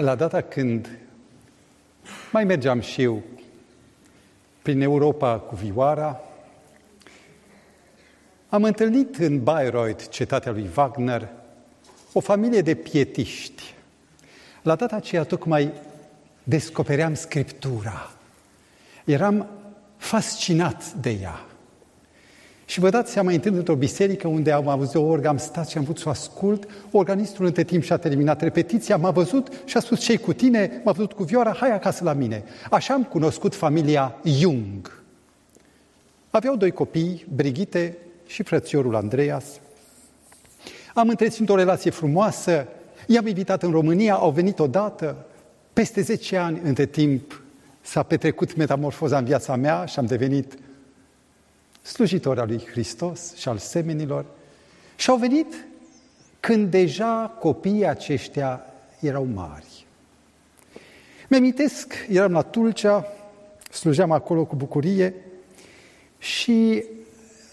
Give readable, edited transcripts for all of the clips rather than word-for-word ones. la data când mai mergeam și eu prin Europa cu vioara, am întâlnit în Bayreuth, cetatea lui Wagner, o familie de pietiști. La data aceea tocmai descopeream Scriptura. Eram fascinat de ea. Și vă dați seama, intrând într-o biserică unde am auzit o orgă, am stat și am vrut să o ascult, organistul între timp și-a terminat repetiția, m-a văzut și a spus: ce-i cu tine? M-a văzut cu vioara, hai acasă la mine. Așa am cunoscut familia Jung. Aveau 2 copii, Brigite și frățiorul Andreas. Am întreținut o relație frumoasă, i-am invitat în România, au venit odată, peste 10 ani între timp s-a petrecut metamorfoza în viața mea și am devenit slujitor al lui Hristos și al semenilor. Și au venit când deja copiii aceștia erau mari. Mi-amintesc, eram la Tulcea, slujeam acolo cu bucurie și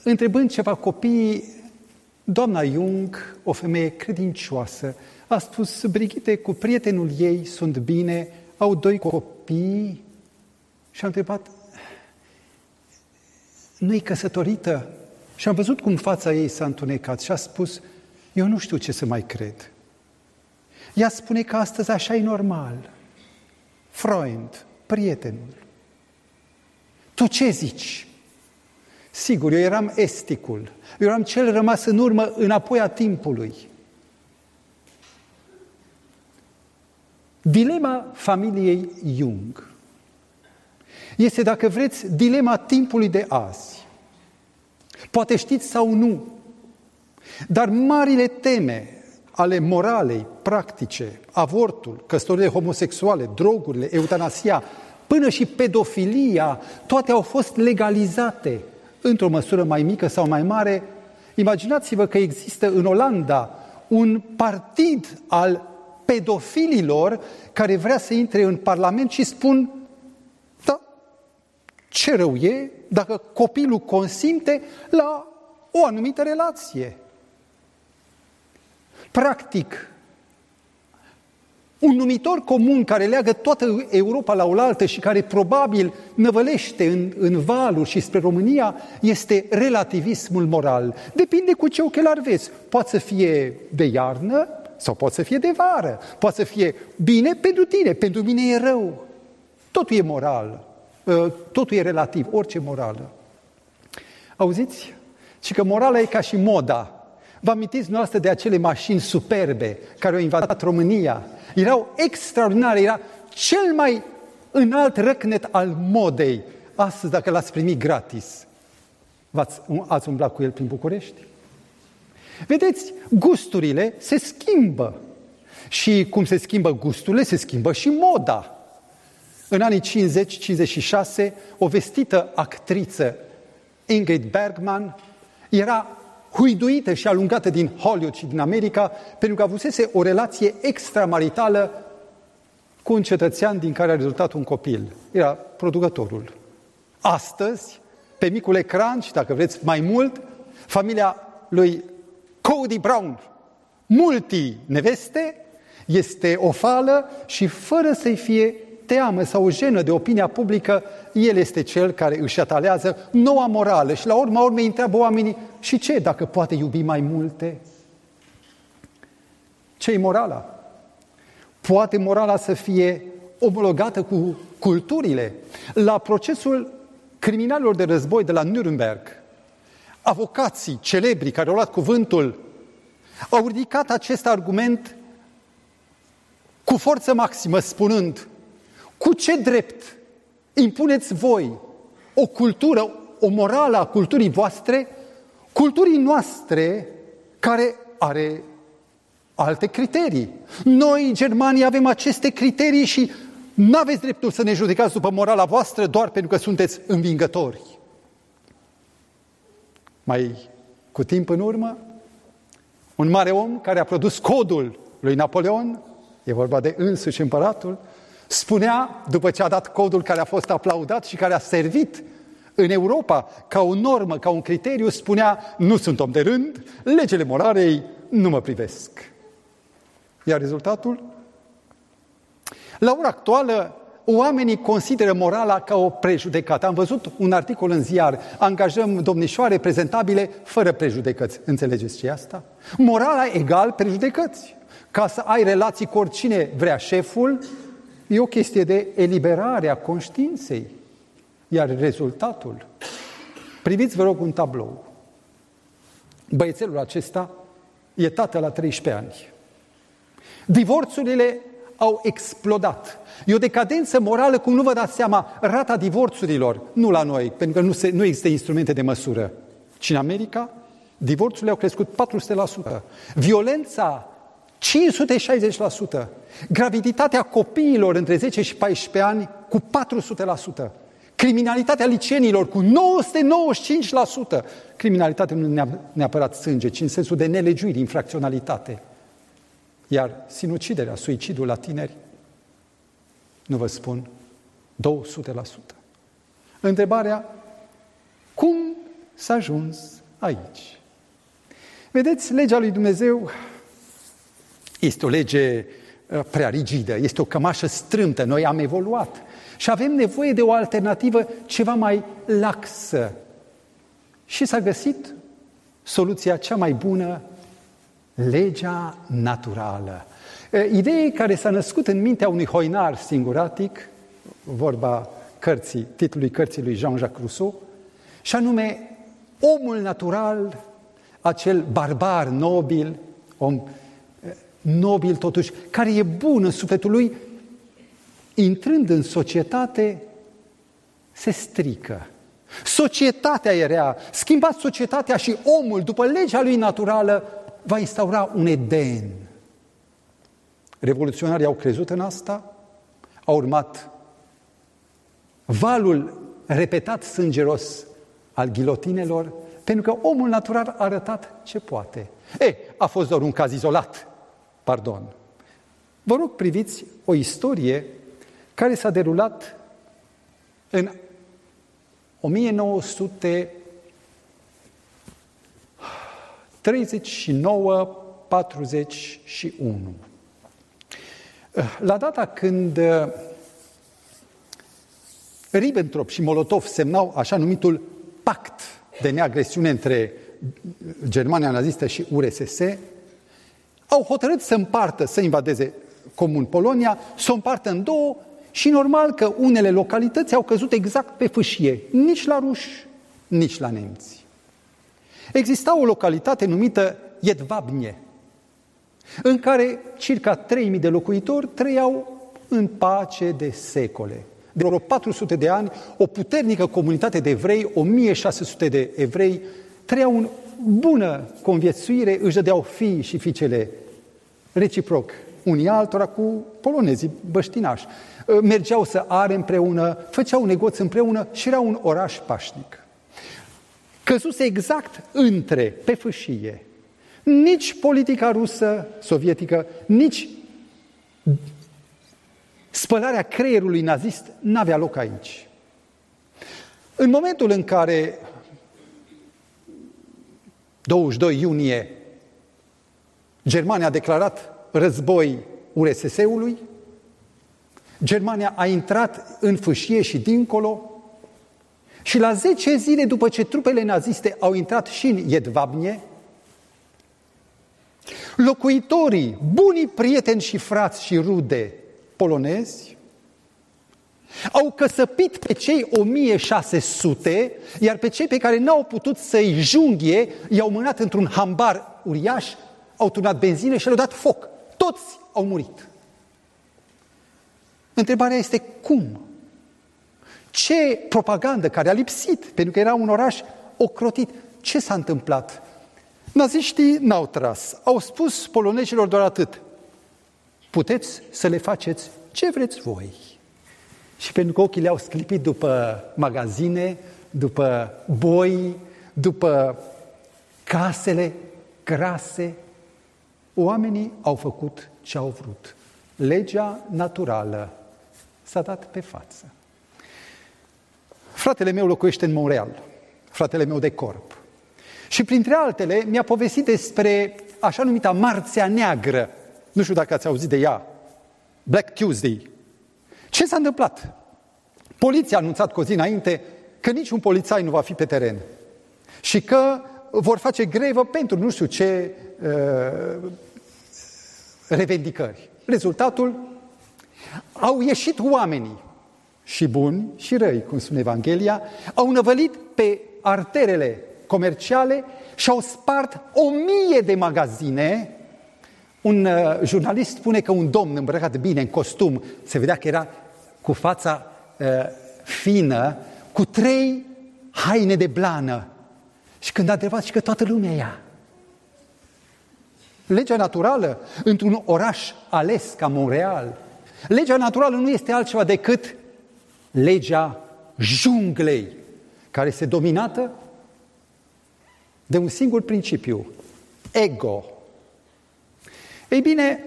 întrebând ceva copiii, doamna Jung, o femeie credincioasă, a spus: Brigite, cu prietenul ei sunt bine, au 2 copii. Și am întrebat: nu-i căsătorită? Și am văzut cum fața ei s-a întunecat și a spus: eu nu știu ce să mai cred. Ea spune că astăzi așa e normal. Freund, prietenul. Tu ce zici? Sigur, eu eram esticul. Eu eram cel rămas în urmă, înapoi a timpului. Dilema familiei Jung este, dacă vreți, dilema timpului de azi. Poate știți sau nu, dar marile teme ale moralei practice, avortul, căsătoriile homosexuale, drogurile, eutanasia, până și pedofilia, toate au fost legalizate într-o măsură mai mică sau mai mare. Imaginați-vă că există în Olanda un partid al pedofililor care vrea să intre în Parlament și spun: ce rău e dacă copilul consimte la o anumită relație? Practic, un numitor comun care leagă toată Europa la oaltă și care probabil năvălește în valuri și spre România este relativismul moral. Depinde cu ce ochelari vezi. Poate să fie de iarnă sau poate să fie de vară. Poate să fie bine pentru tine, pentru mine e rău. Totul e moral. Totul e relativ, orice morală. Auziți? Și că morala e ca și moda. Vă amintiți dumneavoastră de acele mașini superbe care au invadat România? Erau extraordinare, era cel mai înalt răcnet al modei. Astăzi, dacă l-ați primit gratis, ați umblat cu el prin București? Vedeți, gusturile se schimbă. Și cum se schimbă gusturile, se schimbă și moda. În anii 50-56, o vestită actriță, Ingrid Bergman, era huiduită și alungată din Hollywood și din America pentru că avusese o relație extramaritală cu un cetățean din care a rezultat un copil. Era producătorul. Astăzi, pe micul ecran și, dacă vreți, mai mult, familia lui Cody Brown, multineveste, este o fală și, fără să-i fie teamă sau jenă de opinia publică, el este cel care își atalează noua morală și la urma urmei întreabă oamenii: și ce dacă poate iubi mai multe? Ce-i morala? Poate morala să fie omologată cu culturile? La procesul criminalilor de război de la Nürnberg, avocații celebri care au luat cuvântul au ridicat acest argument cu forță maximă, spunând: cu ce drept impuneți voi o cultură, o morală a culturii voastre, culturii noastre, care are alte criterii? Noi, germanii, avem aceste criterii și nu aveți dreptul să ne judecați după morala voastră doar pentru că sunteți învingători. Mai cu timp în urmă, un mare om care a produs codul lui Napoleon, e vorba de însuși împăratul, spunea, după ce a dat codul care a fost aplaudat și care a servit în Europa ca o normă, ca un criteriu, spunea: nu sunt om de rând, legele moralei nu mă privesc. Iar rezultatul? La ora actuală, oamenii consideră morala ca o prejudecată. Am văzut un articol în ziar, angajăm domnișoare prezentabile fără prejudecăți. Înțelegeți ce e asta? Morala egal prejudecăți. Ca să ai relații cu oricine vrea șeful, e o chestie de eliberare a conștiinței. Iar rezultatul? Priviți, vă rog, un tablou. Băiețelul acesta e tată la 13 ani. Divorțurile au explodat. E o decadență morală, cum nu vă dați seama, rata divorțurilor, nu la noi, pentru că nu există instrumente de măsură, ci în America, divorțurile au crescut 400%. Violența, 560%. Graviditatea copiilor între 10 și 14 ani, cu 400%. Criminalitatea liceenilor, cu 995%. Criminalitatea nu neapărat sânge, ci în sensul de nelegiuire, infracționalitate. Iar sinuciderea, suicidul la tineri, nu vă spun, 200%. Întrebarea, cum s-a ajuns aici? Vedeți, legea lui Dumnezeu este o lege prea rigidă, este o cămașă strâmtă, noi am evoluat și avem nevoie de o alternativă ceva mai laxă. Și s-a găsit soluția cea mai bună, legea naturală. Idee care s-a născut în mintea unui hoinar singuratic, vorba cărții, titlului cărții lui Jean-Jacques Rousseau, și anume omul natural, acel barbar nobil, om nobil totuși, care e bun în sufletul lui, intrând în societate, se strică. Societatea e rea. Schimbați societatea și omul, după legea lui naturală, va instaura un Eden. Revoluționarii au crezut în asta, au urmat valul repetat sângeros al ghilotinelor, pentru că omul natural a arătat ce poate. A fost doar un caz izolat. Pardon. Vă rog, priviți o istorie care s-a derulat în 1939-41. La data când Ribbentrop și Molotov semnau așa numitul pact de neagresiune între Germania nazistă și URSS, au hotărât să împartă, să invadeze comun Polonia, să o împartă în două și normal că unele localități au căzut exact pe fâșie, nici la ruși, nici la nemți. Exista o localitate numită Jedwabne, în care circa 3.000 de locuitori trăiau în pace de secole. De vreo 400 de ani, o puternică comunitate de evrei, 1.600 de evrei, trăiau în bună conviețuire, își dădeau fii și fiicele reciproc unii altora cu polonezii băștinași. Mergeau să are împreună, făceau negoți împreună și era un oraș pașnic. Căzuse exact între, pe fâșie, nici politica rusă, sovietică, nici spălarea creierului nazist n-avea loc aici. În momentul în care 22 iunie, Germania a declarat război URSS-ului, Germania a intrat în fâșie și dincolo și la 10 zile după ce trupele naziste au intrat și în Jedwabne, locuitorii, bunii prieteni și frați și rude polonezi, au căsăpit pe cei 1600, iar pe cei pe care n-au putut să-i junghie, i-au mânat într-un hambar uriaș, au turnat benzină și le-au dat foc. Toți au murit. Întrebarea este cum? Ce propagandă care a lipsit, pentru că era un oraș ocrotit. Ce s-a întâmplat? Naziștii n-au tras. Au spus polonezilor doar atât. Puteți să le faceți ce vreți voi. Și pentru că ochii le-au sclipit după magazine, după boi, după casele grase, oamenii au făcut ce au vrut. Legea naturală s-a dat pe față. Fratele meu locuiește în Montreal, fratele meu de corp. Și printre altele mi-a povestit despre așa numita Marțea Neagră. Nu știu dacă ați auzit de ea. Black Tuesday, Ce s-a întâmplat? Poliția a anunțat cu o zi înainte că niciun polițai nu va fi pe teren și că vor face grevă pentru nu știu ce revendicări. Rezultatul? Au ieșit oamenii, și buni și răi, cum spune Evanghelia, au năvălit pe arterele comerciale și au spart 1000 de magazine. Un jurnalist spune că un domn îmbrăcat bine, în costum, se vedea că era cu fața fină, cu 3 haine de blană. Și când a întrebat, și că toată lumea ia. Legea naturală, într-un oraș ales ca Montreal, legea naturală nu este altceva decât legea junglei, care este dominată de un singur principiu, ego. Ei bine,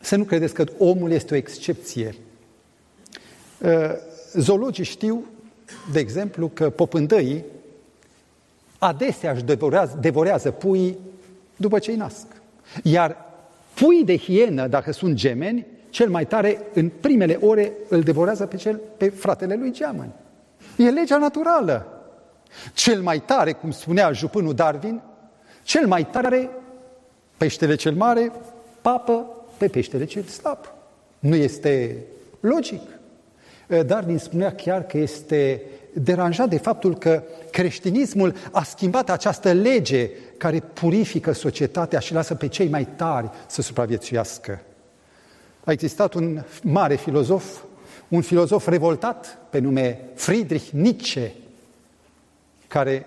să nu credeți că omul este o excepție. Zoologii știu, de exemplu, că popândăii adesea își devorează puii după ce îi nasc. Iar puii de hienă, dacă sunt gemeni, cel mai tare, în primele ore, îl devorează pe fratele lui geamăn. E legea naturală. Cel mai tare, cum spunea jupânul Darwin, cel mai tare, peștele cel mare, papă pe peștele cel slab. Nu este logic. Darwin spunea chiar că este deranjat de faptul că creștinismul a schimbat această lege care purifică societatea și lasă pe cei mai tari să supraviețuiască. A existat un mare filozof, un filozof revoltat pe nume Friedrich Nietzsche, care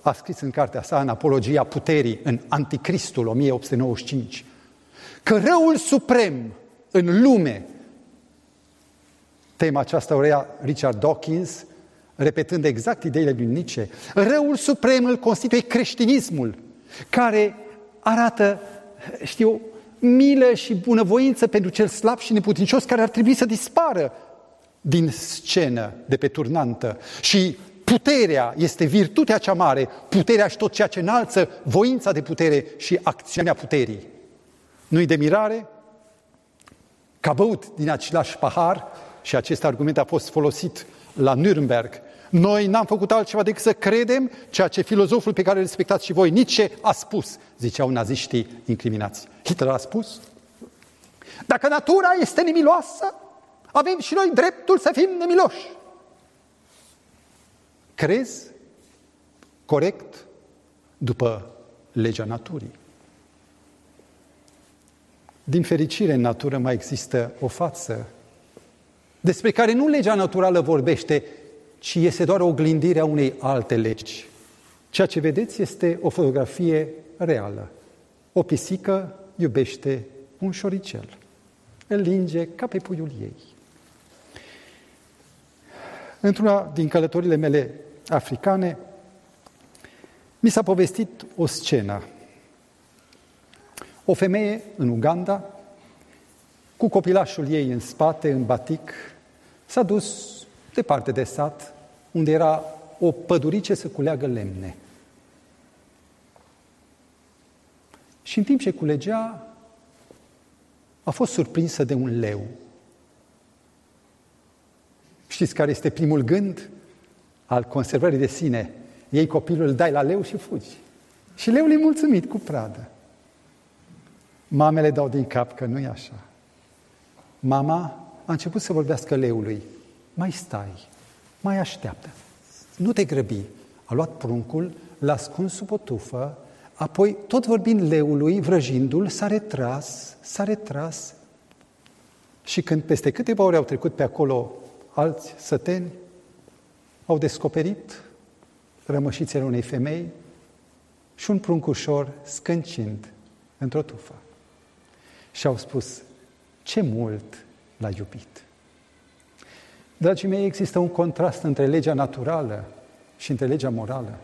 a scris în cartea sa, în Apologia Puterii, în Anticristul, 1895, că răul suprem în lume, tema aceasta o reia Richard Dawkins, repetând exact ideile lui Nietzsche, răul suprem îl constituie creștinismul, care arată, știu, milă și bunăvoință pentru cel slab și neputincios, care ar trebui să dispară din scenă de pe turnantă. Și puterea este virtutea cea mare, puterea și tot ceea ce înalță, voința de putere și acțiunea puterii. Nu-i de mirare că a băut din același pahar, și acest argument a fost folosit la Nürnberg. Noi n-am făcut altceva decât să credem ceea ce filozoful pe care îl respectați și voi, Nietzsche, a spus, ziceau naziștii incriminați. Hitler a spus, dacă natura este nemiloasă, avem și noi dreptul să fim nemiloși. Crezi corect după legea naturii. Din fericire, în natură mai există o față despre care nu legea naturală vorbește, ci este doar oglindirea unei alte legi. Ceea ce vedeți este o fotografie reală. O pisică iubește un șoricel. Îl linge ca pe puiul ei. Într-una din călătorile mele africane, mi s-a povestit o scenă. O femeie în Uganda, cu copilașul ei în spate, în batic, s-a dus departe de sat, unde era o pădurice să culeagă lemne. Și în timp ce culegea, a fost surprinsă de un leu. Știți care este primul gând al conservării de sine? Iei copilul, îl dai la leu și fugi. Și leul e mulțumit cu pradă. Mamele dau din cap că nu e așa. Mama a început să vorbească leului. Mai stai, mai așteaptă, nu te grăbi. A luat pruncul, l-a ascuns sub o tufă, apoi, tot vorbind leului, vrăjindu-l, s-a retras. Și când peste câteva ore au trecut pe acolo alți săteni, au descoperit rămășițele unei femei și un pruncușor scâncind într-o tufă. Și au spus, ce mult l-a iubit! Dragii mei, există un contrast între legea naturală și între legea morală.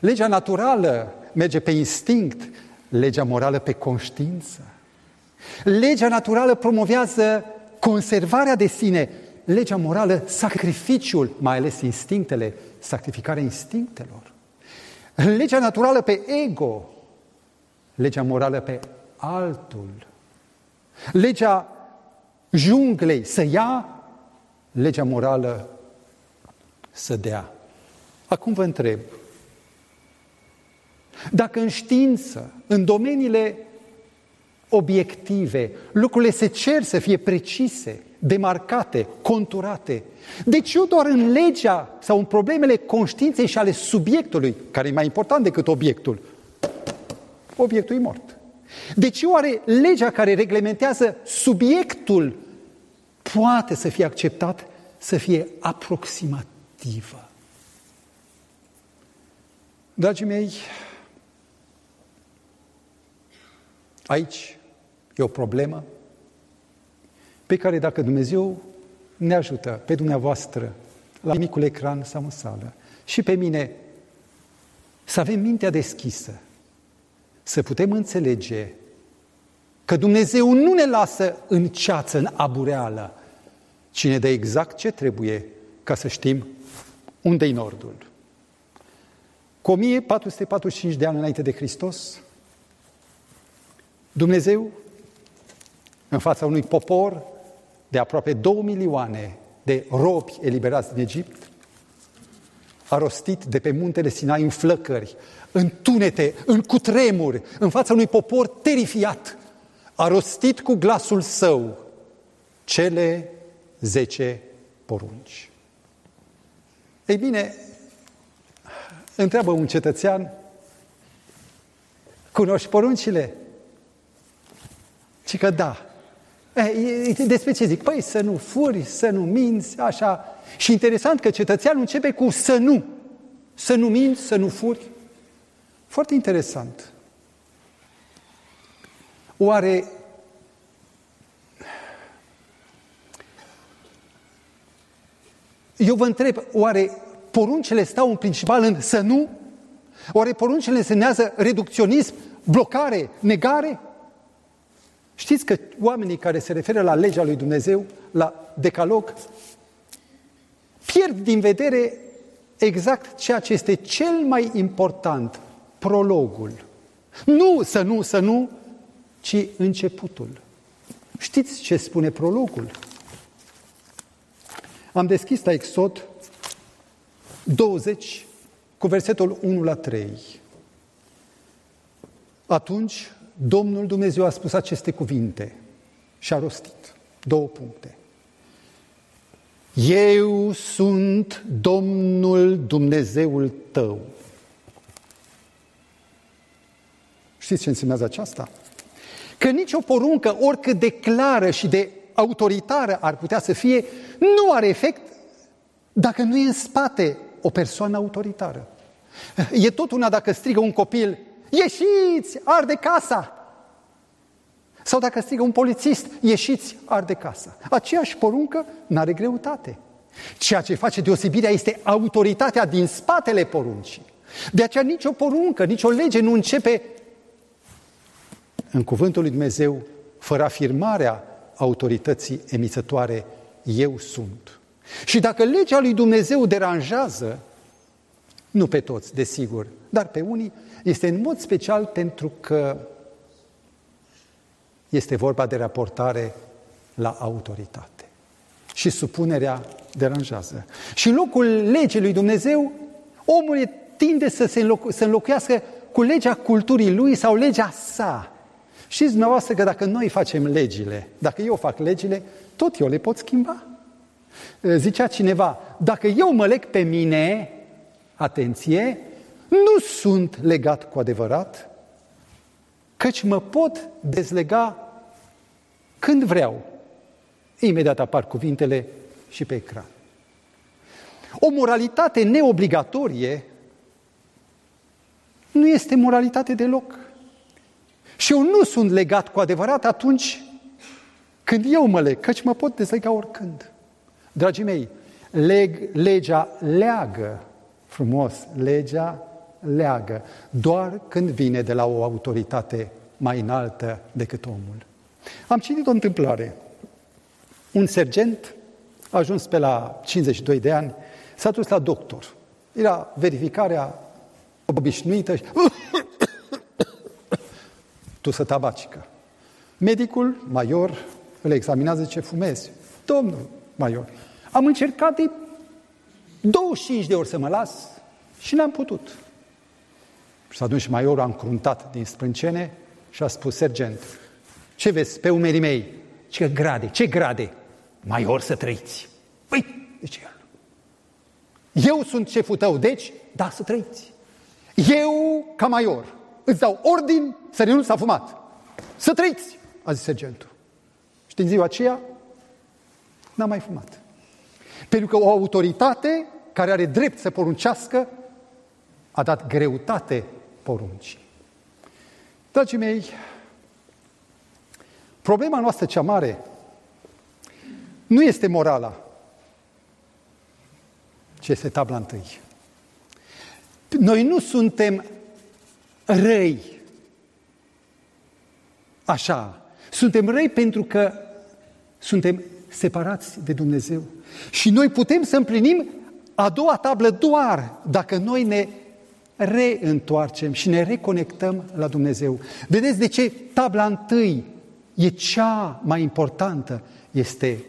Legea naturală merge pe instinct, legea morală pe conștiință. Legea naturală promovează conservarea de sine, legea morală sacrificiul, mai ales instinctele, sacrificarea instinctelor. Legea naturală pe ego, legea morală pe altul. Legea junglei să ia, legea morală să dea. Acum vă întreb, dacă în știință, în domeniile obiective, lucrurile se cer să fie precise, demarcate, conturate, deci eu doar în legea sau în problemele conștiinței și ale subiectului, care e mai important decât obiectul, obiectul e mort. Deci oare legea care reglementează subiectul poate să fie acceptat, să fie aproximativă? Dragii mei, aici e o problemă pe care, dacă Dumnezeu ne ajută, pe dumneavoastră, la micul ecran sau în sală, și pe mine, să avem mintea deschisă, să putem înțelege că Dumnezeu nu ne lasă în ceață, în abureală, ci ne dă exact ce trebuie ca să știm unde-i nordul. Cu 1445 de ani înainte de Hristos, Dumnezeu, în fața unui popor de aproape 2 milioane de robi eliberați din Egipt, a rostit de pe muntele Sinai în flăcări, în tunete, în cutremuri, în fața unui popor terifiat, a rostit cu glasul său cele 10 porunci. Ei bine, întreabă un cetățean, cunoști poruncile? Și că da. Despre ce zic? Păi să nu furi, să nu minți, așa. Și interesant că cetățeanul începe cu să nu. Să nu minți, să nu furi. Foarte interesant. Oare eu vă întreb, oare poruncile stau în principal în să nu? Oare poruncile semnează reducționism, blocare, negare? Știți că oamenii care se referă la legea lui Dumnezeu, la decalog, pierd din vedere exact ceea ce este cel mai important, prologul. Nu să nu, să nu, ci începutul. Știți ce spune prologul? Am deschis la Exod 20 cu versetul 1-3. Atunci Domnul Dumnezeu a spus aceste cuvinte și a rostit 2 puncte. Eu sunt Domnul Dumnezeul tău. Știți ce înseamnă aceasta? Că nicio poruncă, oricât de clară și de autoritară ar putea să fie, nu are efect dacă nu e în spate o persoană autoritară. E tot una dacă strigă un copil, ieșiți, arde casa! Sau dacă strigă un polițist, ieșiți, arde casa. Aceeași poruncă n-are greutate. Ceea ce face deosebirea este autoritatea din spatele poruncii. De aceea nicio poruncă, nicio lege nu începe în cuvântul lui Dumnezeu fără afirmarea autorității emițătoare, eu sunt. Și dacă legea lui Dumnezeu deranjează, nu pe toți, desigur, dar pe unii, este în mod special pentru că este vorba de raportare la autoritate. Și supunerea deranjează. Și în locul legii lui Dumnezeu, omul tinde să se înlocuiască cu legea culturii lui sau legea sa. Știți dumneavoastră că dacă noi facem legile, dacă eu fac legile, tot eu le pot schimba. Zicea cineva, dacă eu mă leg pe mine, atenție, nu sunt legat cu adevărat, căci mă pot dezlega când vreau. Imediat apar cuvintele și pe ecran. O moralitate neobligatorie nu este moralitate deloc. Și eu nu sunt legat cu adevărat atunci când eu mă leg, căci mă pot dezlega oricând. Dragii mei, legea leagă frumos, legea leagă, doar când vine de la o autoritate mai înaltă decât omul. Am citit o întâmplare. Un sergent, a ajuns pe la 52 de ani, s-a dus la doctor. Era verificarea obișnuită. Tusă tabacică. Medicul, major, Îl examinează, zice, fumezi. Domnul Maior, am încercat de 25 de ori să mă las și n-am putut. Și atunci Maiorul a încruntat din sprâncene și a spus, sergent, ce vezi pe umerii mei? Ce grade, ce grade? Maior, să trăiți. Păi, zice el. Eu sunt șeful tău, deci, da, să trăiți. Eu, ca maior, îți dau ordin să renunți la fumat. Să trăiți, a zis sergentul. Și din ziua aceea, n-a mai fumat. Pentru că o autoritate care are drept să poruncească a dat greutate poruncii. Dragii mei, problema noastră cea mare nu este morala, ce este tabla întâi. Noi nu suntem răi așa. Suntem răi pentru că suntem separați de Dumnezeu. Și noi putem să împlinim a doua tablă doar dacă noi ne reîntoarcem și ne reconectăm la Dumnezeu. Vedeți de ce tabla întâi e cea mai importantă? Este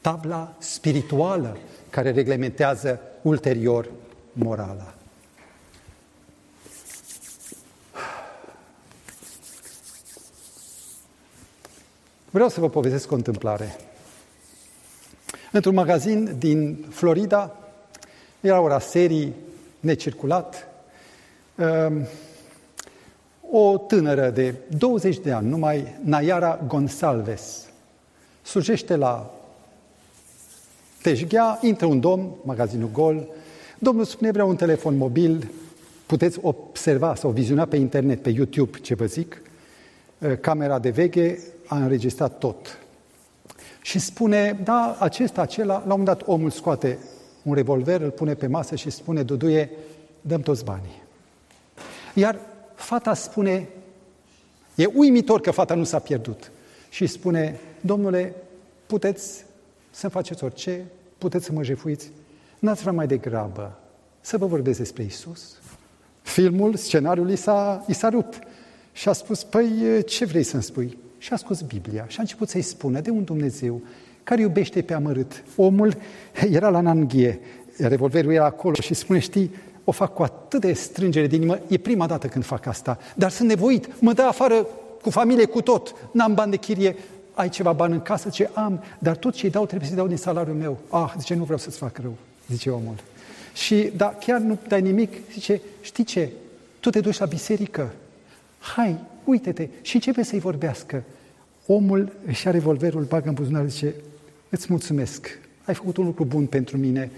tabla spirituală care reglementează ulterior morala. Vreau să vă povestesc o întâmplare. Într-un magazin din Florida, era ora serii, necirculat, o tânără de 20 de ani, numai Nayara Gonsalves, slujește la Tejghea, intră un domn, magazinul gol, domnul spune, vreau un telefon mobil, puteți observa sau viziona pe internet, pe YouTube, ce vă zic, camera de veche a înregistrat tot. Și spune, da, acesta, acela, la un moment dat omul scoate un revolver, îl pune pe masă și spune, Duduie, dăm toți banii. Iar fata spune, e uimitor că fata nu s-a pierdut, și spune, domnule, puteți să faceți orice, puteți să mă jefuiți, n-ați vrea mai degrabă să vă vorbesc despre Isus? Filmul, scenariul i s-a rupt și a spus, păi, ce vrei să-mi spui? Și a scos Biblia și a început să-i spună de un Dumnezeu care iubește pe amărât. Omul era la Nanghie, revolverul era acolo și spune, știi, o fac cu atât de strângere din inimă, e prima dată când fac asta, dar sunt nevoit, mă dă afară cu familie, cu tot, n-am bani de chirie, ai ceva bani în casă, ce am, dar tot ce-i dau trebuie să-i dau din salariul meu. Ah, zice, nu vreau să-ți fac rău, zice omul. Și, da, chiar nu dai nimic, zice, știi ce, tu te duci la biserică, hai, uite-te, și începe să-i vorbească. Omul își ia revolverul, bagă în buzunar, zice, îți mulțumesc, ai făcut un lucru bun pentru mine,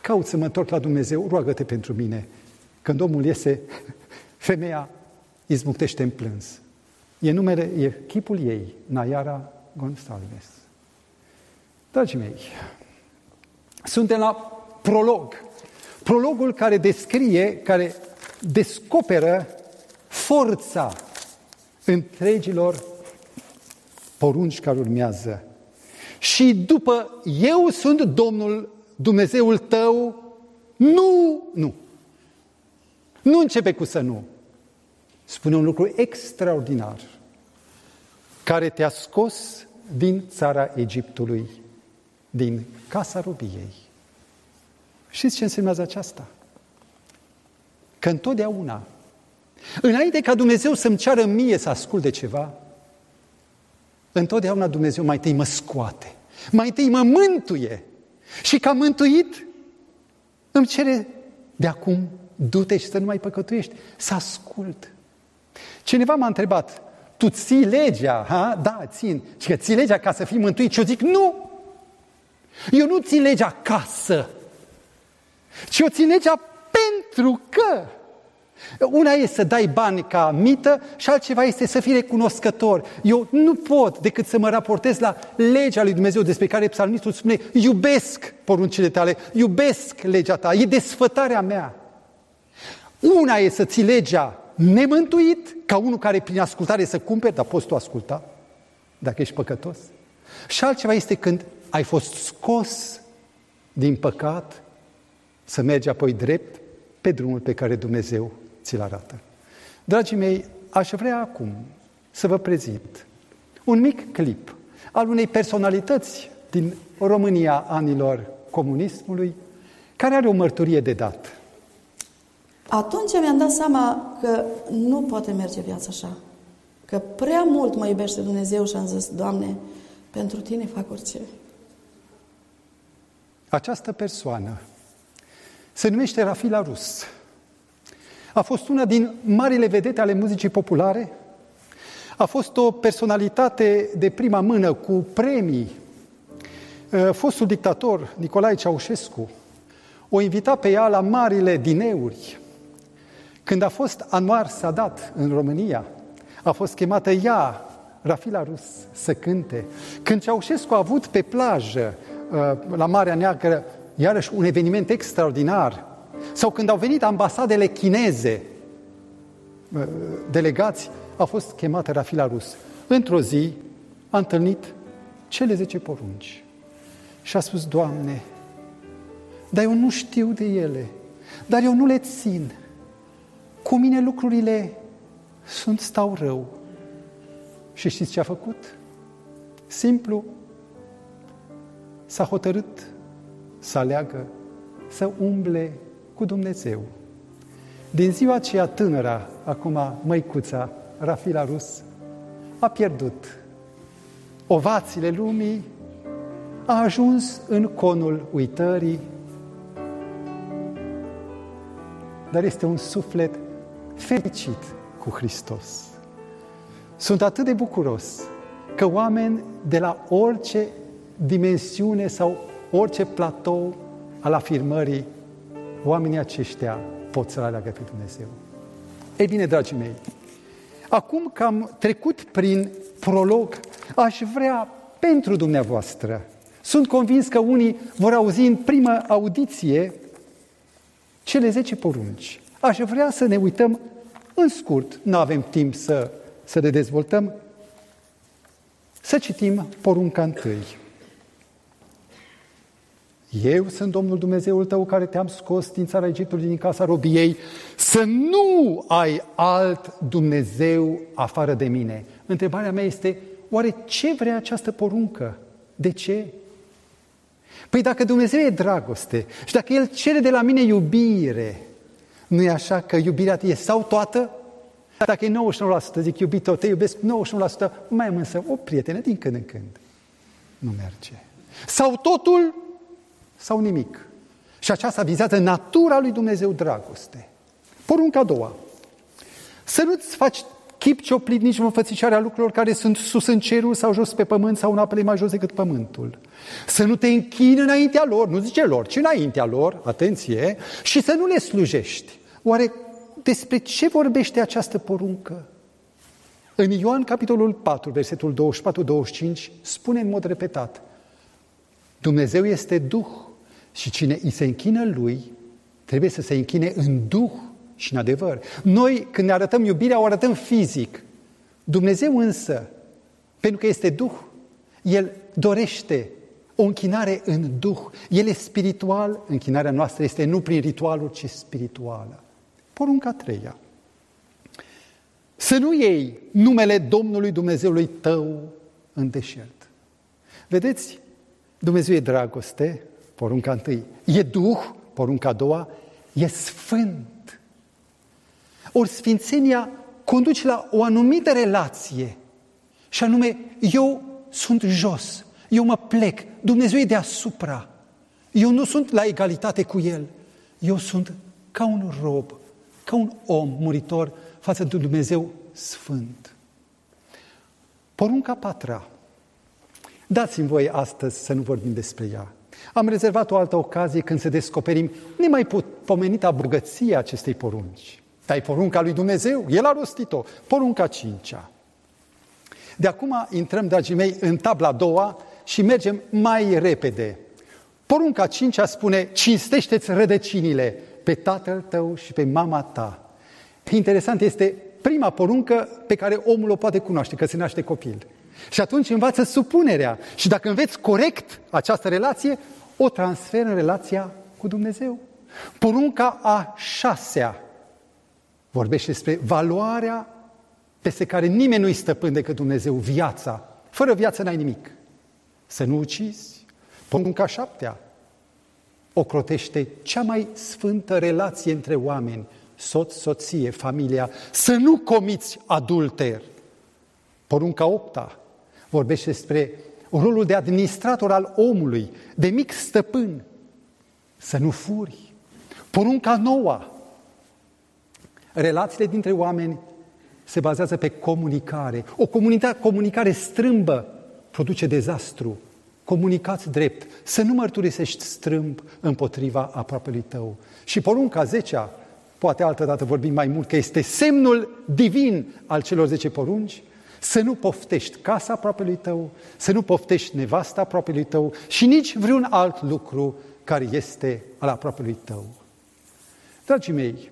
caut să mă întorc la Dumnezeu, roagă-te pentru mine. Când omul iese, femeia izbucnește în plâns. E numele, e chipul ei, Nayara Gonsalves. Dragii mei, suntem la prolog. Prologul care descrie, care descoperă forța întregilor porunci care urmează. Și după, eu sunt Domnul, Dumnezeul tău, nu, nu. Nu începe cu să nu. Spune un lucru extraordinar care te-a scos din țara Egiptului, din casa robiei. Știți ce însemnează aceasta? Că întotdeauna, înainte ca Dumnezeu să-mi ceară mie să ascult de ceva, întotdeauna Dumnezeu mai întâi mă scoate, mai întâi mă mântuie și ca mântuit îmi cere de acum, du-te și să nu mai păcătuiești, să ascult. Cineva m-a întrebat, tu ții legea, ha? Da, țin, și că ții legea ca să fii mântuit. Și eu zic, nu, eu nu țin legea acasă, ci eu țin legea pentru că una e să dai bani ca mită și altceva este să fii recunoscător. Eu nu pot decât să mă raportez la legea lui Dumnezeu despre care psalmistul spune, iubesc poruncile tale, iubesc legea ta, e desfătarea mea. Una e să ții legea nemântuit, ca unul care prin ascultare să cumperi, dar poți tu asculta, dacă ești păcătos. Și altceva este când ai fost scos din păcat, să mergi apoi drept pe drumul pe care Dumnezeu ți-l arată. Dragii mei, aș vrea acum să vă prezint un mic clip al unei personalități din România anilor comunismului, care are o mărturie de dat. Atunci mi-am dat seama că nu poate merge viața așa. Că prea mult mă iubește Dumnezeu și am zis, Doamne, pentru Tine fac orice. Această persoană se numește Rafila Rusă. A fost una din marile vedete ale muzicii populare. A fost o personalitate de prima mână cu premii. Fostul dictator Nicolae Ceaușescu o invita pe ea la marile dineuri. Când a fost Anwar Sadat în România, a fost chemată ea, Rafila Rusă, să cânte. Când Ceaușescu a avut pe plajă, la Marea Neagră, iarăși un eveniment extraordinar, sau când au venit ambasadele chineze, delegați, a fost chemată Rafila Rusă. Într-o zi a întâlnit cele 10 porunci și a spus, Doamne, dar eu nu știu de ele, dar eu nu le țin. Cu mine lucrurile stau rău. Și știți ce a făcut? Simplu, s-a hotărât să aleagă, să umble cu Dumnezeu. Din ziua aceea tânăra, acum măicuța, Rafila Rusă, a pierdut ovațiile lumii, a ajuns în conul uitării, dar este un suflet fericit cu Hristos. Sunt atât de bucuros că oameni de la orice dimensiune sau orice platou al afirmării, oamenii aceștia pot să-L aleagă pe Dumnezeu. Ei bine, dragii mei, acum că am trecut prin prolog, aș vrea pentru dumneavoastră, sunt convins că unii vor auzi în prima audiție cele 10 porunci. Aș vrea să ne uităm în scurt, nu avem timp să le dezvoltăm, să citim porunca întâi. Eu sunt Domnul Dumnezeul tău care te-am scos din țara Egiptului, din casa robiei, să nu ai alt Dumnezeu afară de mine. Întrebarea mea este, oare ce vrea această poruncă? De ce? Păi dacă Dumnezeu e dragoste și dacă El cere de la mine iubire, nu e așa că iubirea e sau toată? Dacă e 99%, zic iubito, te iubesc 99%, mai am însă o prietenă din când în când. Nu merge. Sau totul, sau nimic. Și aceasta vizează natura lui Dumnezeu, dragoste. Porunca a doua. Să nu-ți faci chip cioplit nici înfățișarea lucrurilor care sunt sus în cerul sau jos pe pământ sau în apele mai jos decât pământul. Să nu te închini înaintea lor, nu zice lor, ci înaintea lor, atenție, și să nu le slujești. Oare despre ce vorbește această poruncă? În Ioan, capitolul 4, versetul 24-25, spune în mod repetat, Dumnezeu este Duh și cine îi se închină Lui, trebuie să se închine în Duh și în adevăr. Noi, când ne arătăm iubirea, o arătăm fizic. Dumnezeu însă, pentru că este Duh, El dorește o închinare în Duh. El e spiritual, închinarea noastră este nu prin ritualuri, ci spirituală. Porunca a treia. Să nu iei numele Domnului Dumnezeului tău în deșert. Vedeți? Dumnezeu e dragoste, porunca întâi. E Duh, porunca a doua. E sfânt. Ori sfințenia conduce la o anumită relație. Și anume, eu sunt jos, eu mă plec, Dumnezeu e deasupra. Eu nu sunt la egalitate cu El. Eu sunt ca un rob, ca un om muritor față de Dumnezeu sfânt. Porunca patra. Dați-mi voie astăzi să nu vorbim despre ea. Am rezervat o altă ocazie când să descoperim nemaipomenita bogăție acestei porunci. Dar e porunca lui Dumnezeu, El a rostit-o. Porunca cincea. De acum intrăm, dragii mei, în tabla a doua și mergem mai repede. Porunca cincea spune, cinstește-ți rădăcinile pe tatăl tău și pe mama ta. Interesant este prima poruncă pe care omul o poate cunoaște, că se naște copil. Și atunci învață supunerea. Și dacă înveți corect această relație, o transferi în relația cu Dumnezeu. Porunca a șasea vorbește despre valoarea peste care nimeni nu-i stăpân decât Dumnezeu, viața. Fără viață n-ai nimic. Să nu ucizi. Porunca 7-a ocrotește cea mai sfântă relație între oameni, soț, soție, familia. Să nu comiți adulter. Porunca 8-a vorbește despre rolul de administrator al omului, de mic stăpân. Să nu furi. Porunca 9-a. Relațiile dintre oameni se bazează pe comunicare. O comunicare strâmbă produce dezastru. Comunicați drept. Să nu mărturisești strâmb împotriva aproapelui tău. Și porunca 10-a, poate altădată vorbim mai mult, că este semnul divin al celor 10 porunci, să nu poftești casa aproapelui tău, să nu poftești nevasta aproapelui tău și nici vreun alt lucru care este al aproapelui tău. Dragii mei,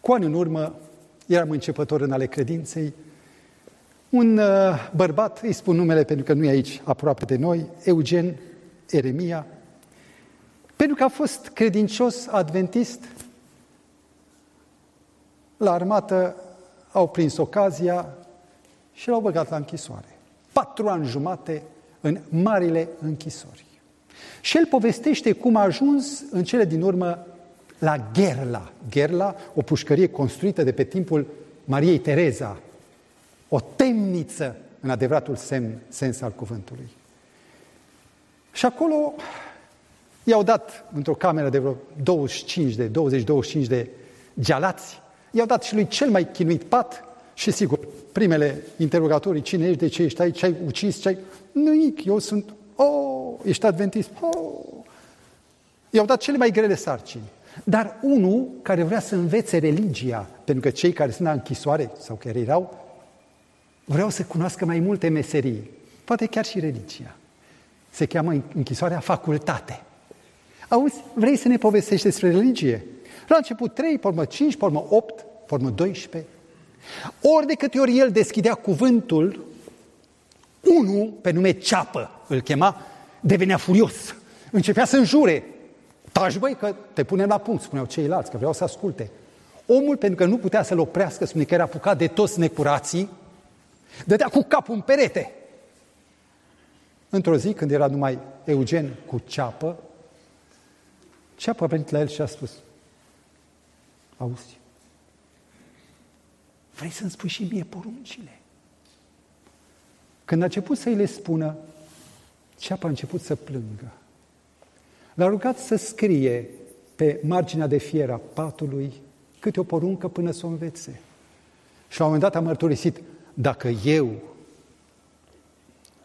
cu ani în urmă, eram începător în ale credinței, un bărbat, îi spun numele pentru că nu e aici aproape de noi, Eugen Eremia, pentru că a fost credincios adventist, la armată au prins ocazia și l-au băgat la închisoare. 4 ani jumate în marile închisori. Și el povestește cum a ajuns în cele din urmă la Gherla. Gherla, o pușcărie construită de pe timpul Mariei Tereza. O temniță, în adevăratul sens al cuvântului. Și acolo i-au dat, într-o cameră de vreo 20-25 de gealați, i-au dat și lui cel mai chinuit pat și, sigur, primele interogatorii, cine ești, de ce ești aici, ce-ai ucis, ce-ai... Nimic, eu sunt... Oh, ești adventist. Oh. I-au dat cele mai grele sarcini. Dar unul care vrea să învețe religia, pentru că cei care sunt la închisoare, sau care erau, vreau să cunoască mai multe meserii, poate chiar și religia. Se cheamă închisoarea facultate. Auzi, vrei să ne povestești despre religie? La început 3, pormă 5, pormă 8, pormă 12. Ori de câte ori el deschidea cuvântul, unul, pe nume Ceapă, îl chema, devenea furios. Începea să înjure. Taci, băi, că te punem la punct, spuneau ceilalți, că vreau să asculte. Omul, pentru că nu putea să-l oprească, spune că era apucat de toți necurații, dădea cu capul în perete. Într-o zi, când era numai Eugen cu Ceapă, Ceapă a venit la el și a spus: auzi, vrei să-mi spui și mie poruncile? Când a început să-i le spună, Ceapă a început să plângă. L-a rugat să scrie pe marginea de fier a patului câte o poruncă până să o învețe. Și la un moment dat a mărturisit: dacă eu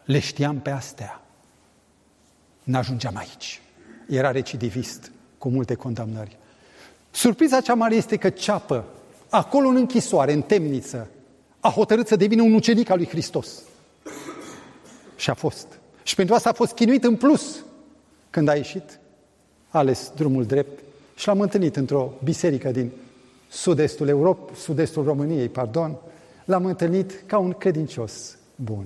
le știam pe astea, n-ajungeam aici. Era recidivist, cu multe condamnări. Surpriza cea mare este că Ceapă, acolo în închisoare, în temniță, a hotărât să devină un ucenic al lui Hristos. Și a fost. Și pentru asta a fost chinuit în plus. Când a ieșit, a ales drumul drept și l-am întâlnit într-o biserică din sud-estul României, l-am întâlnit ca un credincios bun.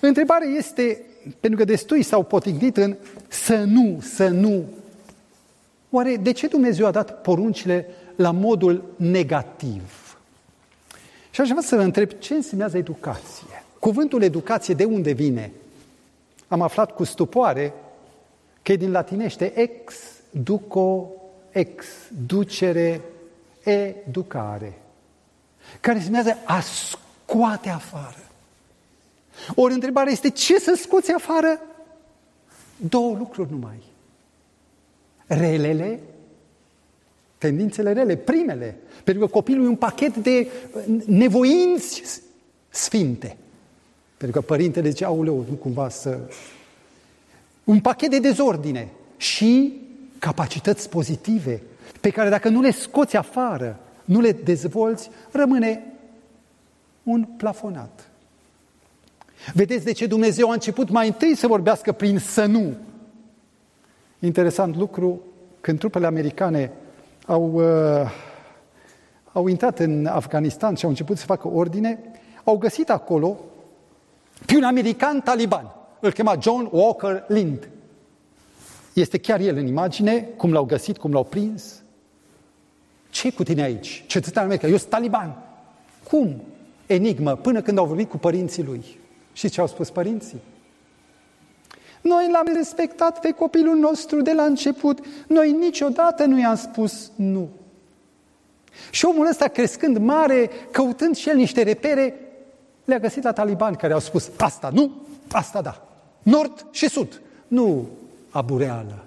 Întrebarea este, pentru că destui s-au potignit în să nu. Oare de ce Dumnezeu a dat poruncile la modul negativ? Și aș vrea să vă întreb, ce înseamnă educație? Cuvântul educație de unde vine? Am aflat cu stupoare că e din latinește ex, duco, ex, ducere, educare, care înseamnă a scoate afară. Ori întrebarea este, ce să scoți afară? 2 lucruri numai. Relele, tendințele rele, primele, pentru că copilul e un pachet de nevoinți sfinte. Pentru că părintele zice, auleu, nu cumva să... Un pachet de dezordine și capacități pozitive, pe care dacă nu le scoți afară, nu le dezvolți, rămâne un plafonat. Vedeți de ce Dumnezeu a început mai întâi să vorbească prin să nu. Interesant lucru, când trupele americane au intrat în Afganistan și au început să facă ordine, au găsit acolo pe un american taliban, îl chema John Walker Lind. Este chiar el în imagine, cum l-au găsit, cum l-au prins. Ce-i cu tine aici? Cetățean american, eu sunt taliban. Cum? Enigmă, până când au vorbit cu părinții lui. Și ce au spus părinții? Noi l-am respectat pe copilul nostru de la început. Noi niciodată nu i-am spus nu. Și omul ăsta, crescând mare, căutând și el niște repere, le-a găsit la talibani care au spus asta nu, asta da. Nord și sud. Nu abureală.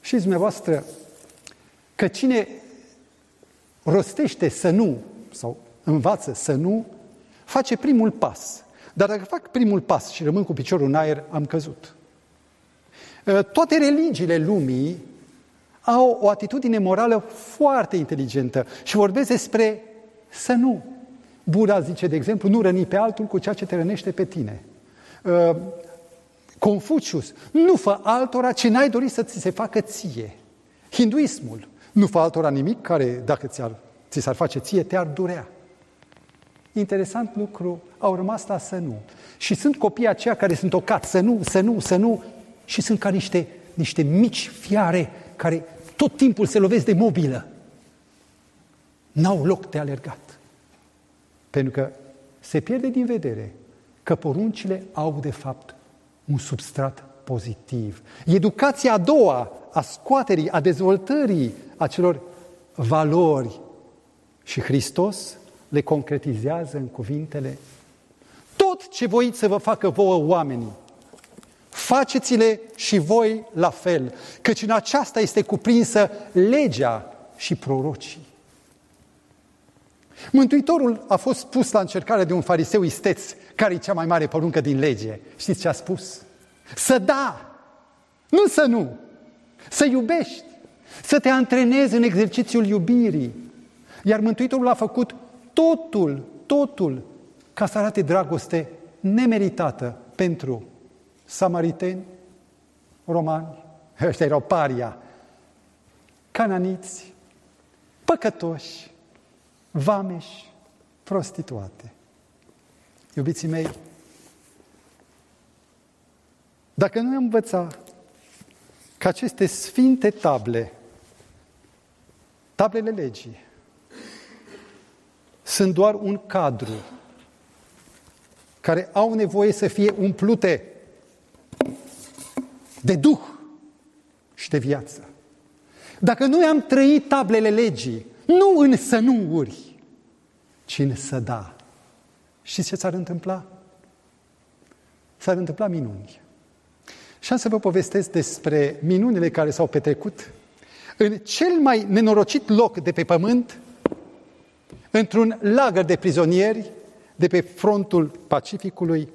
Și dumneavoastră că cine rostește să nu, sau învață să nu, face primul pas. Dar dacă fac primul pas și rămân cu piciorul în aer, am căzut. Toate religiile lumii au o atitudine morală foarte inteligentă și vorbesc despre să nu. Buddha zice, de exemplu, nu răni pe altul cu ceea ce te rănește pe tine. Confucius, nu fă altora ce n-ai dori să ți se facă ție. Hinduismul, nu fă altora nimic care, dacă ți s-ar face ție, te-ar durea. Interesant lucru, au rămas la să nu. Și sunt copiii aceia care sunt tocați, să nu, să nu, să nu, și sunt ca niște mici fiare care tot timpul se lovesc de mobilă. N-au loc de alergat. Pentru că se pierde din vedere că poruncile au, de fapt, un substrat pozitiv. Educația a doua a scoaterii, a dezvoltării acelor valori. Și Hristos le concretizează în cuvintele: tot ce voiți să vă facă vouă oamenii, faceți-le și voi la fel, căci în aceasta este cuprinsă legea și prorocii. Mântuitorul a fost pus la încercare de un fariseu isteț, care e cea mai mare poruncă din lege. Știți ce a spus? Să da, nu să nu, să iubești, să te antrenezi în exercițiul iubirii. Iar Mântuitorul a făcut totul, ca să arate dragoste nemeritată pentru samariteni, romani, ăștia erau paria, cananiți, păcătoși, vameși, prostituate. Iubiții mei, dacă nu am învățat că aceste sfinte table, tablele legii, sunt doar un cadru care au nevoie să fie umplute de duh și de viață. Dacă noi am trăit tablele legii, nu în să nu uri, ci în să da. Știți ce s-ar întâmpla? S-ar întâmpla minuni. Și am să vă povestesc despre minunile care s-au petrecut în cel mai nenorocit loc de pe pământ, într-un lagăr de prizonieri de pe frontul Pacificului,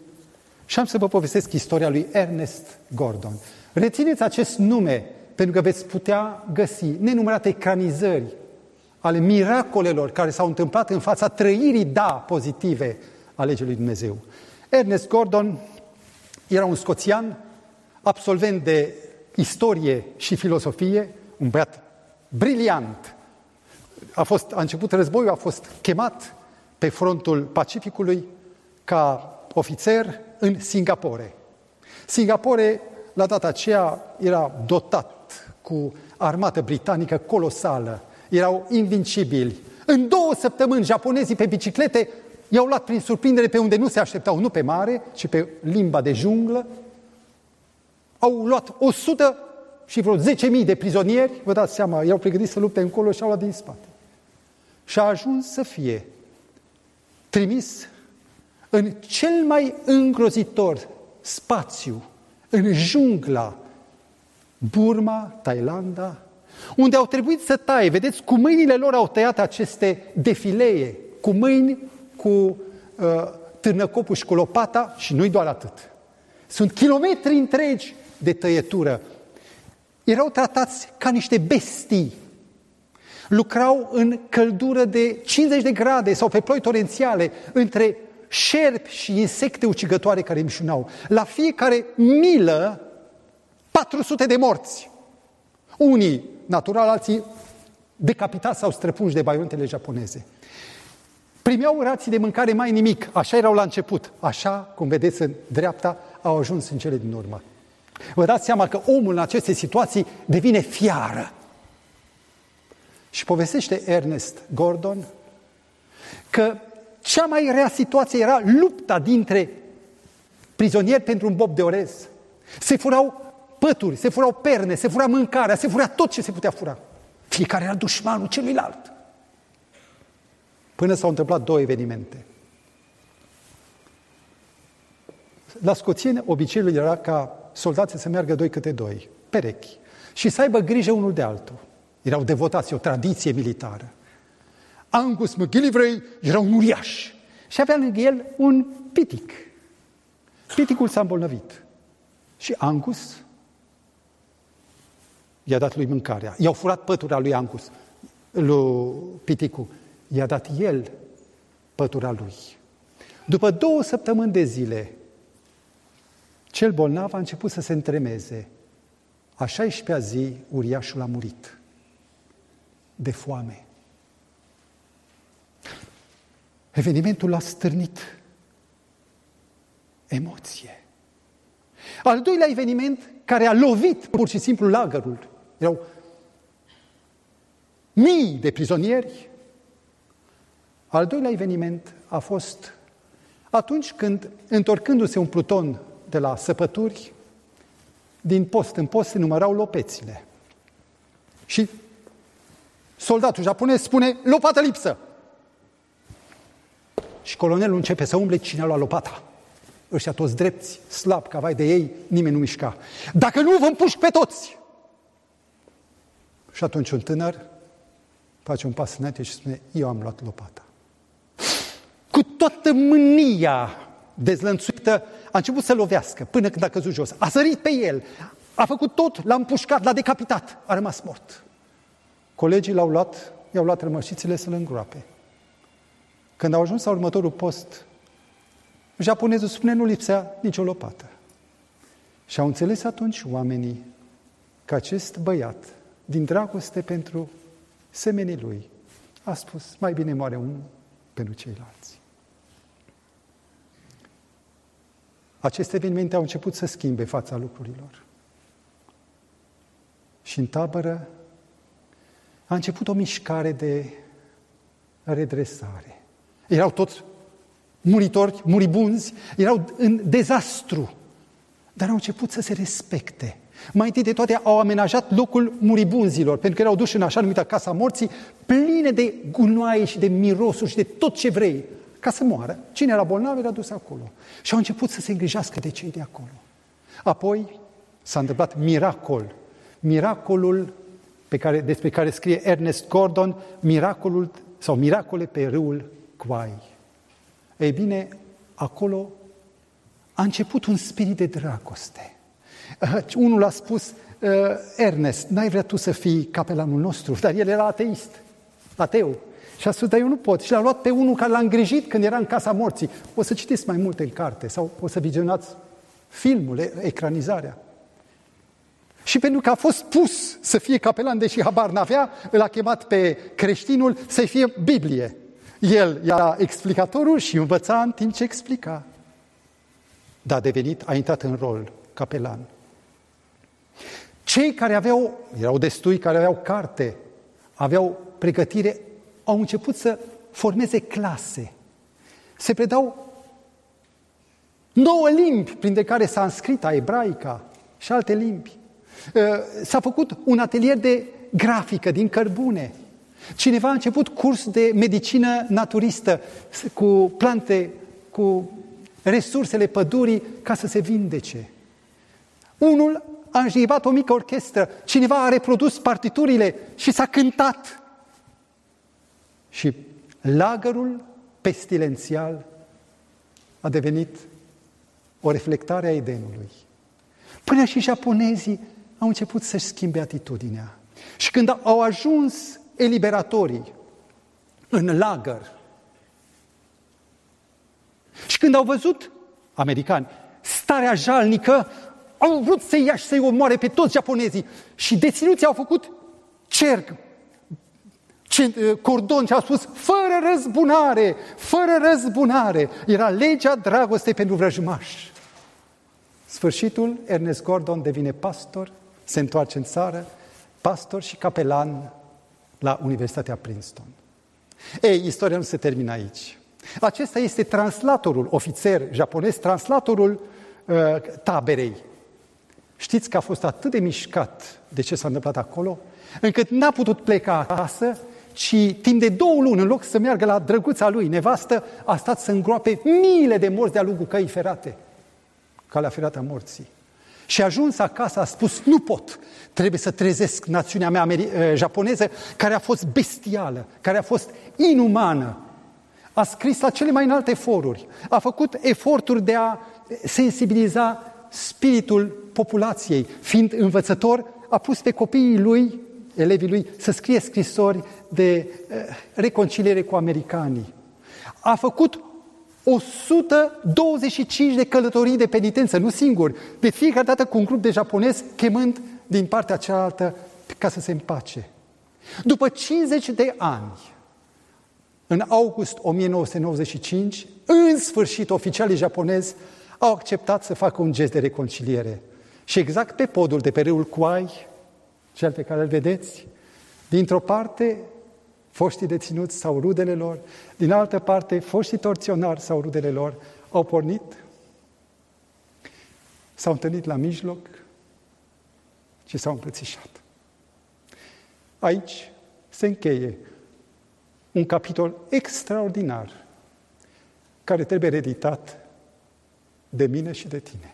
și am să vă povestesc istoria lui Ernest Gordon. Rețineți acest nume, pentru că veți putea găsi nenumărate ecranizări ale miracolelor care s-au întâmplat în fața trăirii, da, pozitive a legii lui Dumnezeu. Ernest Gordon era un scoțian, absolvent de istorie și filosofie, un băiat briliant. A început războiul, a fost chemat pe frontul Pacificului ca ofițer în Singapore. Singapore, la data aceea, era dotat cu armată britanică colosală. Erau invincibili. În 2 săptămâni, japonezii pe biciclete i-au luat prin surprindere pe unde nu se așteptau, nu pe mare, ci pe limba de junglă. Au luat 100 și vreo 10.000 de prizonieri, vă dați seama, i-au pregătit să lupte încolo și au luat din spate. Și a ajuns să fie trimis în cel mai îngrozitor spațiu, în jungla Burma, Thailanda, unde au trebuit să taie, vedeți, cu mâinile lor au tăiat aceste defilee, cu mâini, cu târnăcopul și cu lopata, și nu-i doar atât. Sunt kilometri întregi de tăietură. Erau tratați ca niște bestii. Lucrau în căldură de 50 de grade sau pe ploi torențiale, între șerpi și insecte ucigătoare care mișunau. La fiecare milă, 400 de morți. Unii natural, alții decapitați sau străpunși de baionetele japoneze. Primeau rații de mâncare, mai nimic. Așa erau la început. Așa, cum vedeți în dreapta, au ajuns în cele din urmă. Vă dați seama că omul în aceste situații devine fiară. Și povestește Ernest Gordon că cea mai rea situație era lupta dintre prizonieri pentru un bob de orez. Se furau pături, se furau perne, se fura mâncarea, se fura tot ce se putea fura. Fiecare era dușmanul celuilalt. Până s-au întâmplat două evenimente. La scoțieni, obiceiul era ca soldații să meargă doi câte doi, perechi, și să aibă grijă unul de altul. Erau devotați, o tradiție militară. Angus MacGillivray era un uriaș și avea lângă el un pitic. Piticul s-a îmbolnăvit și Angus i-a dat lui mâncarea. I-au furat pătura lui Angus, lui piticul. I-a dat el pătura lui. După 2 săptămâni de zile, cel bolnav a început să se întremeze. A 16-a zi, uriașul a murit de foame. Evenimentul a stârnit emoție. Al doilea eveniment care a lovit pur și simplu lagărul. Erau mii de prizonieri. Al doilea eveniment a fost atunci când, întorcându-se un pluton de la săpături, din post în post se numărau lopețile. Și soldatul japonez spune: lopată lipsă! Și colonelul începe să umble, cine a luat lopata. Ăștia toți drepți, slabi, ca vai de ei, nimeni nu mișca. Dacă nu, vă împușc pe toți! Și atunci un tânăr face un pas înainte și spune: eu am luat lopata. Cu toată mânia dezlănțuită a început să lovească până când a căzut jos. A sărit pe el, a făcut tot, l-a împușcat, l-a decapitat, a rămas mort. Colegii l-au luat, i-au luat rămășițile să-l îngroape. Când au ajuns la următorul post, japonezul spune: nu lipsea nicio lopată. Și au înțeles atunci oamenii că acest băiat, din dragoste pentru semenii lui, a spus: mai bine moare unul pentru ceilalți. Aceste evenimente au început să schimbe fața lucrurilor. Și în tabără a început o mișcare de redresare. Erau toți muritori, muribunzi, erau în dezastru, dar au început să se respecte. Mai întâi de toate au amenajat locul muribunzilor, pentru că erau duși în așa numită Casa Morții, pline de gunoaie și de mirosuri și de tot ce vrei, ca să moară. Cine era bolnav era dus acolo. Și au început să se îngrijească de cei de acolo. Apoi s-a întâmplat miracol. Miracolul despre care scrie Ernest Gordon, miracolul sau miracole pe râul Quai. Ei bine, acolo a început un spirit de dragoste. Unul a spus: Ernest, n-ai vrea tu să fii capelanul nostru? Dar el era ateu. Și a spus: dar eu nu pot. Și l-a luat pe unul care l-a îngrijit când era în Casa Morții. O să citiți mai multe în carte sau o să vizionați filmul, ecranizarea. Și pentru că a fost pus să fie capelan, deși habar n-avea, îl a chemat pe creștinul să-i fie Biblie. El era explicatorul și învăța în timp ce explica. Dar a intrat în rol capelan. Cei care erau destui, care aveau carte, aveau pregătire, au început să formeze clase. Se predau 9 limbi, printre care sanscrita, ebraica și alte limbi. S-a făcut un atelier de grafică din cărbune. Cineva a început curs de medicină naturistă cu plante, cu resursele pădurii ca să se vindece. Unul a înjiribat o mică orchestră, cineva a reprodus partiturile și s-a cântat. Și lagărul pestilențial a devenit o reflectare a Edenului. Până și japonezii au început să-și schimbe atitudinea. Și când au ajuns eliberatorii în lagăr și când au văzut americani starea jalnică, au vrut să-i ia și să-i omoare pe toți japonezii. Și deținuții au făcut cerc, cordon, și au spus: fără răzbunare, fără răzbunare. Era legea dragostei pentru vrăjmași. Sfârșitul, Ernest Gordon devine pastor, se întoarce în țară, pastor și capelan la Universitatea Princeton. Ei, istoria nu se termină aici. Acesta este translatorul, ofițer japonez, translatorul taberei. Știți că a fost atât de mișcat de ce s-a întâmplat acolo, încât n-a putut pleca acasă, ci timp de 2 luni, în loc să meargă la drăguța lui, nevastă, a stat să îngroape miile de morți de-a lungul căii ferate, calea ferată a morții. Și ajuns acasă, a spus, nu pot, trebuie să trezesc națiunea mea japoneză, care a fost bestială, care a fost inumană. A scris la cele mai înalte foruri, a făcut eforturi de a sensibiliza spiritul populației, fiind învățător, a pus pe copiii lui, elevii lui, să scrie scrisori de reconciliere cu americanii. A făcut 125 de călătorii de penitență, nu singur, de fiecare dată cu un grup de japonezi, chemând din partea cealaltă ca să se împace. După 50 de ani, în august 1995, în sfârșit, oficialii japonezi au acceptat să facă un gest de reconciliere. Și exact pe podul de pe râul Quai, cel pe care îl vedeți, dintr-o parte foștii deținuți sau rudele lor, din altă parte foștii torționari sau rudele lor au pornit, s-au întâlnit la mijloc și s-au îmbrățișat. Aici se încheie un capitol extraordinar care trebuie reditat de mine și de tine.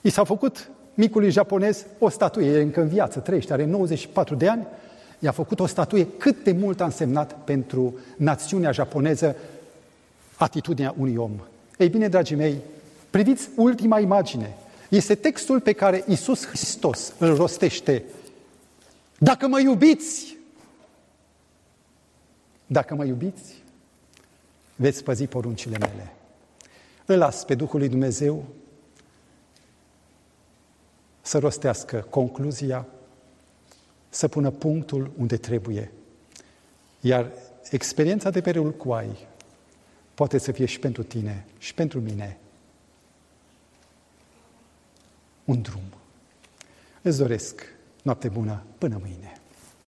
I s-a făcut micului japonez o statuie, e încă în viață, trăiește, are 94 de ani, i-a făcut o statuie cât de mult a însemnat pentru națiunea japoneză atitudinea unui om. Ei bine, dragii mei, priviți ultima imagine. Este textul pe care Iisus Hristos îl rostește. Dacă mă iubiți, dacă mă iubiți, veți păzi poruncile mele. Îl las pe Duhul lui Dumnezeu să rostească concluzia, să pună punctul unde trebuie. Iar experiența de pe râul Quai poate să fie și pentru tine, și pentru mine un drum. Îți doresc noapte bună până mâine.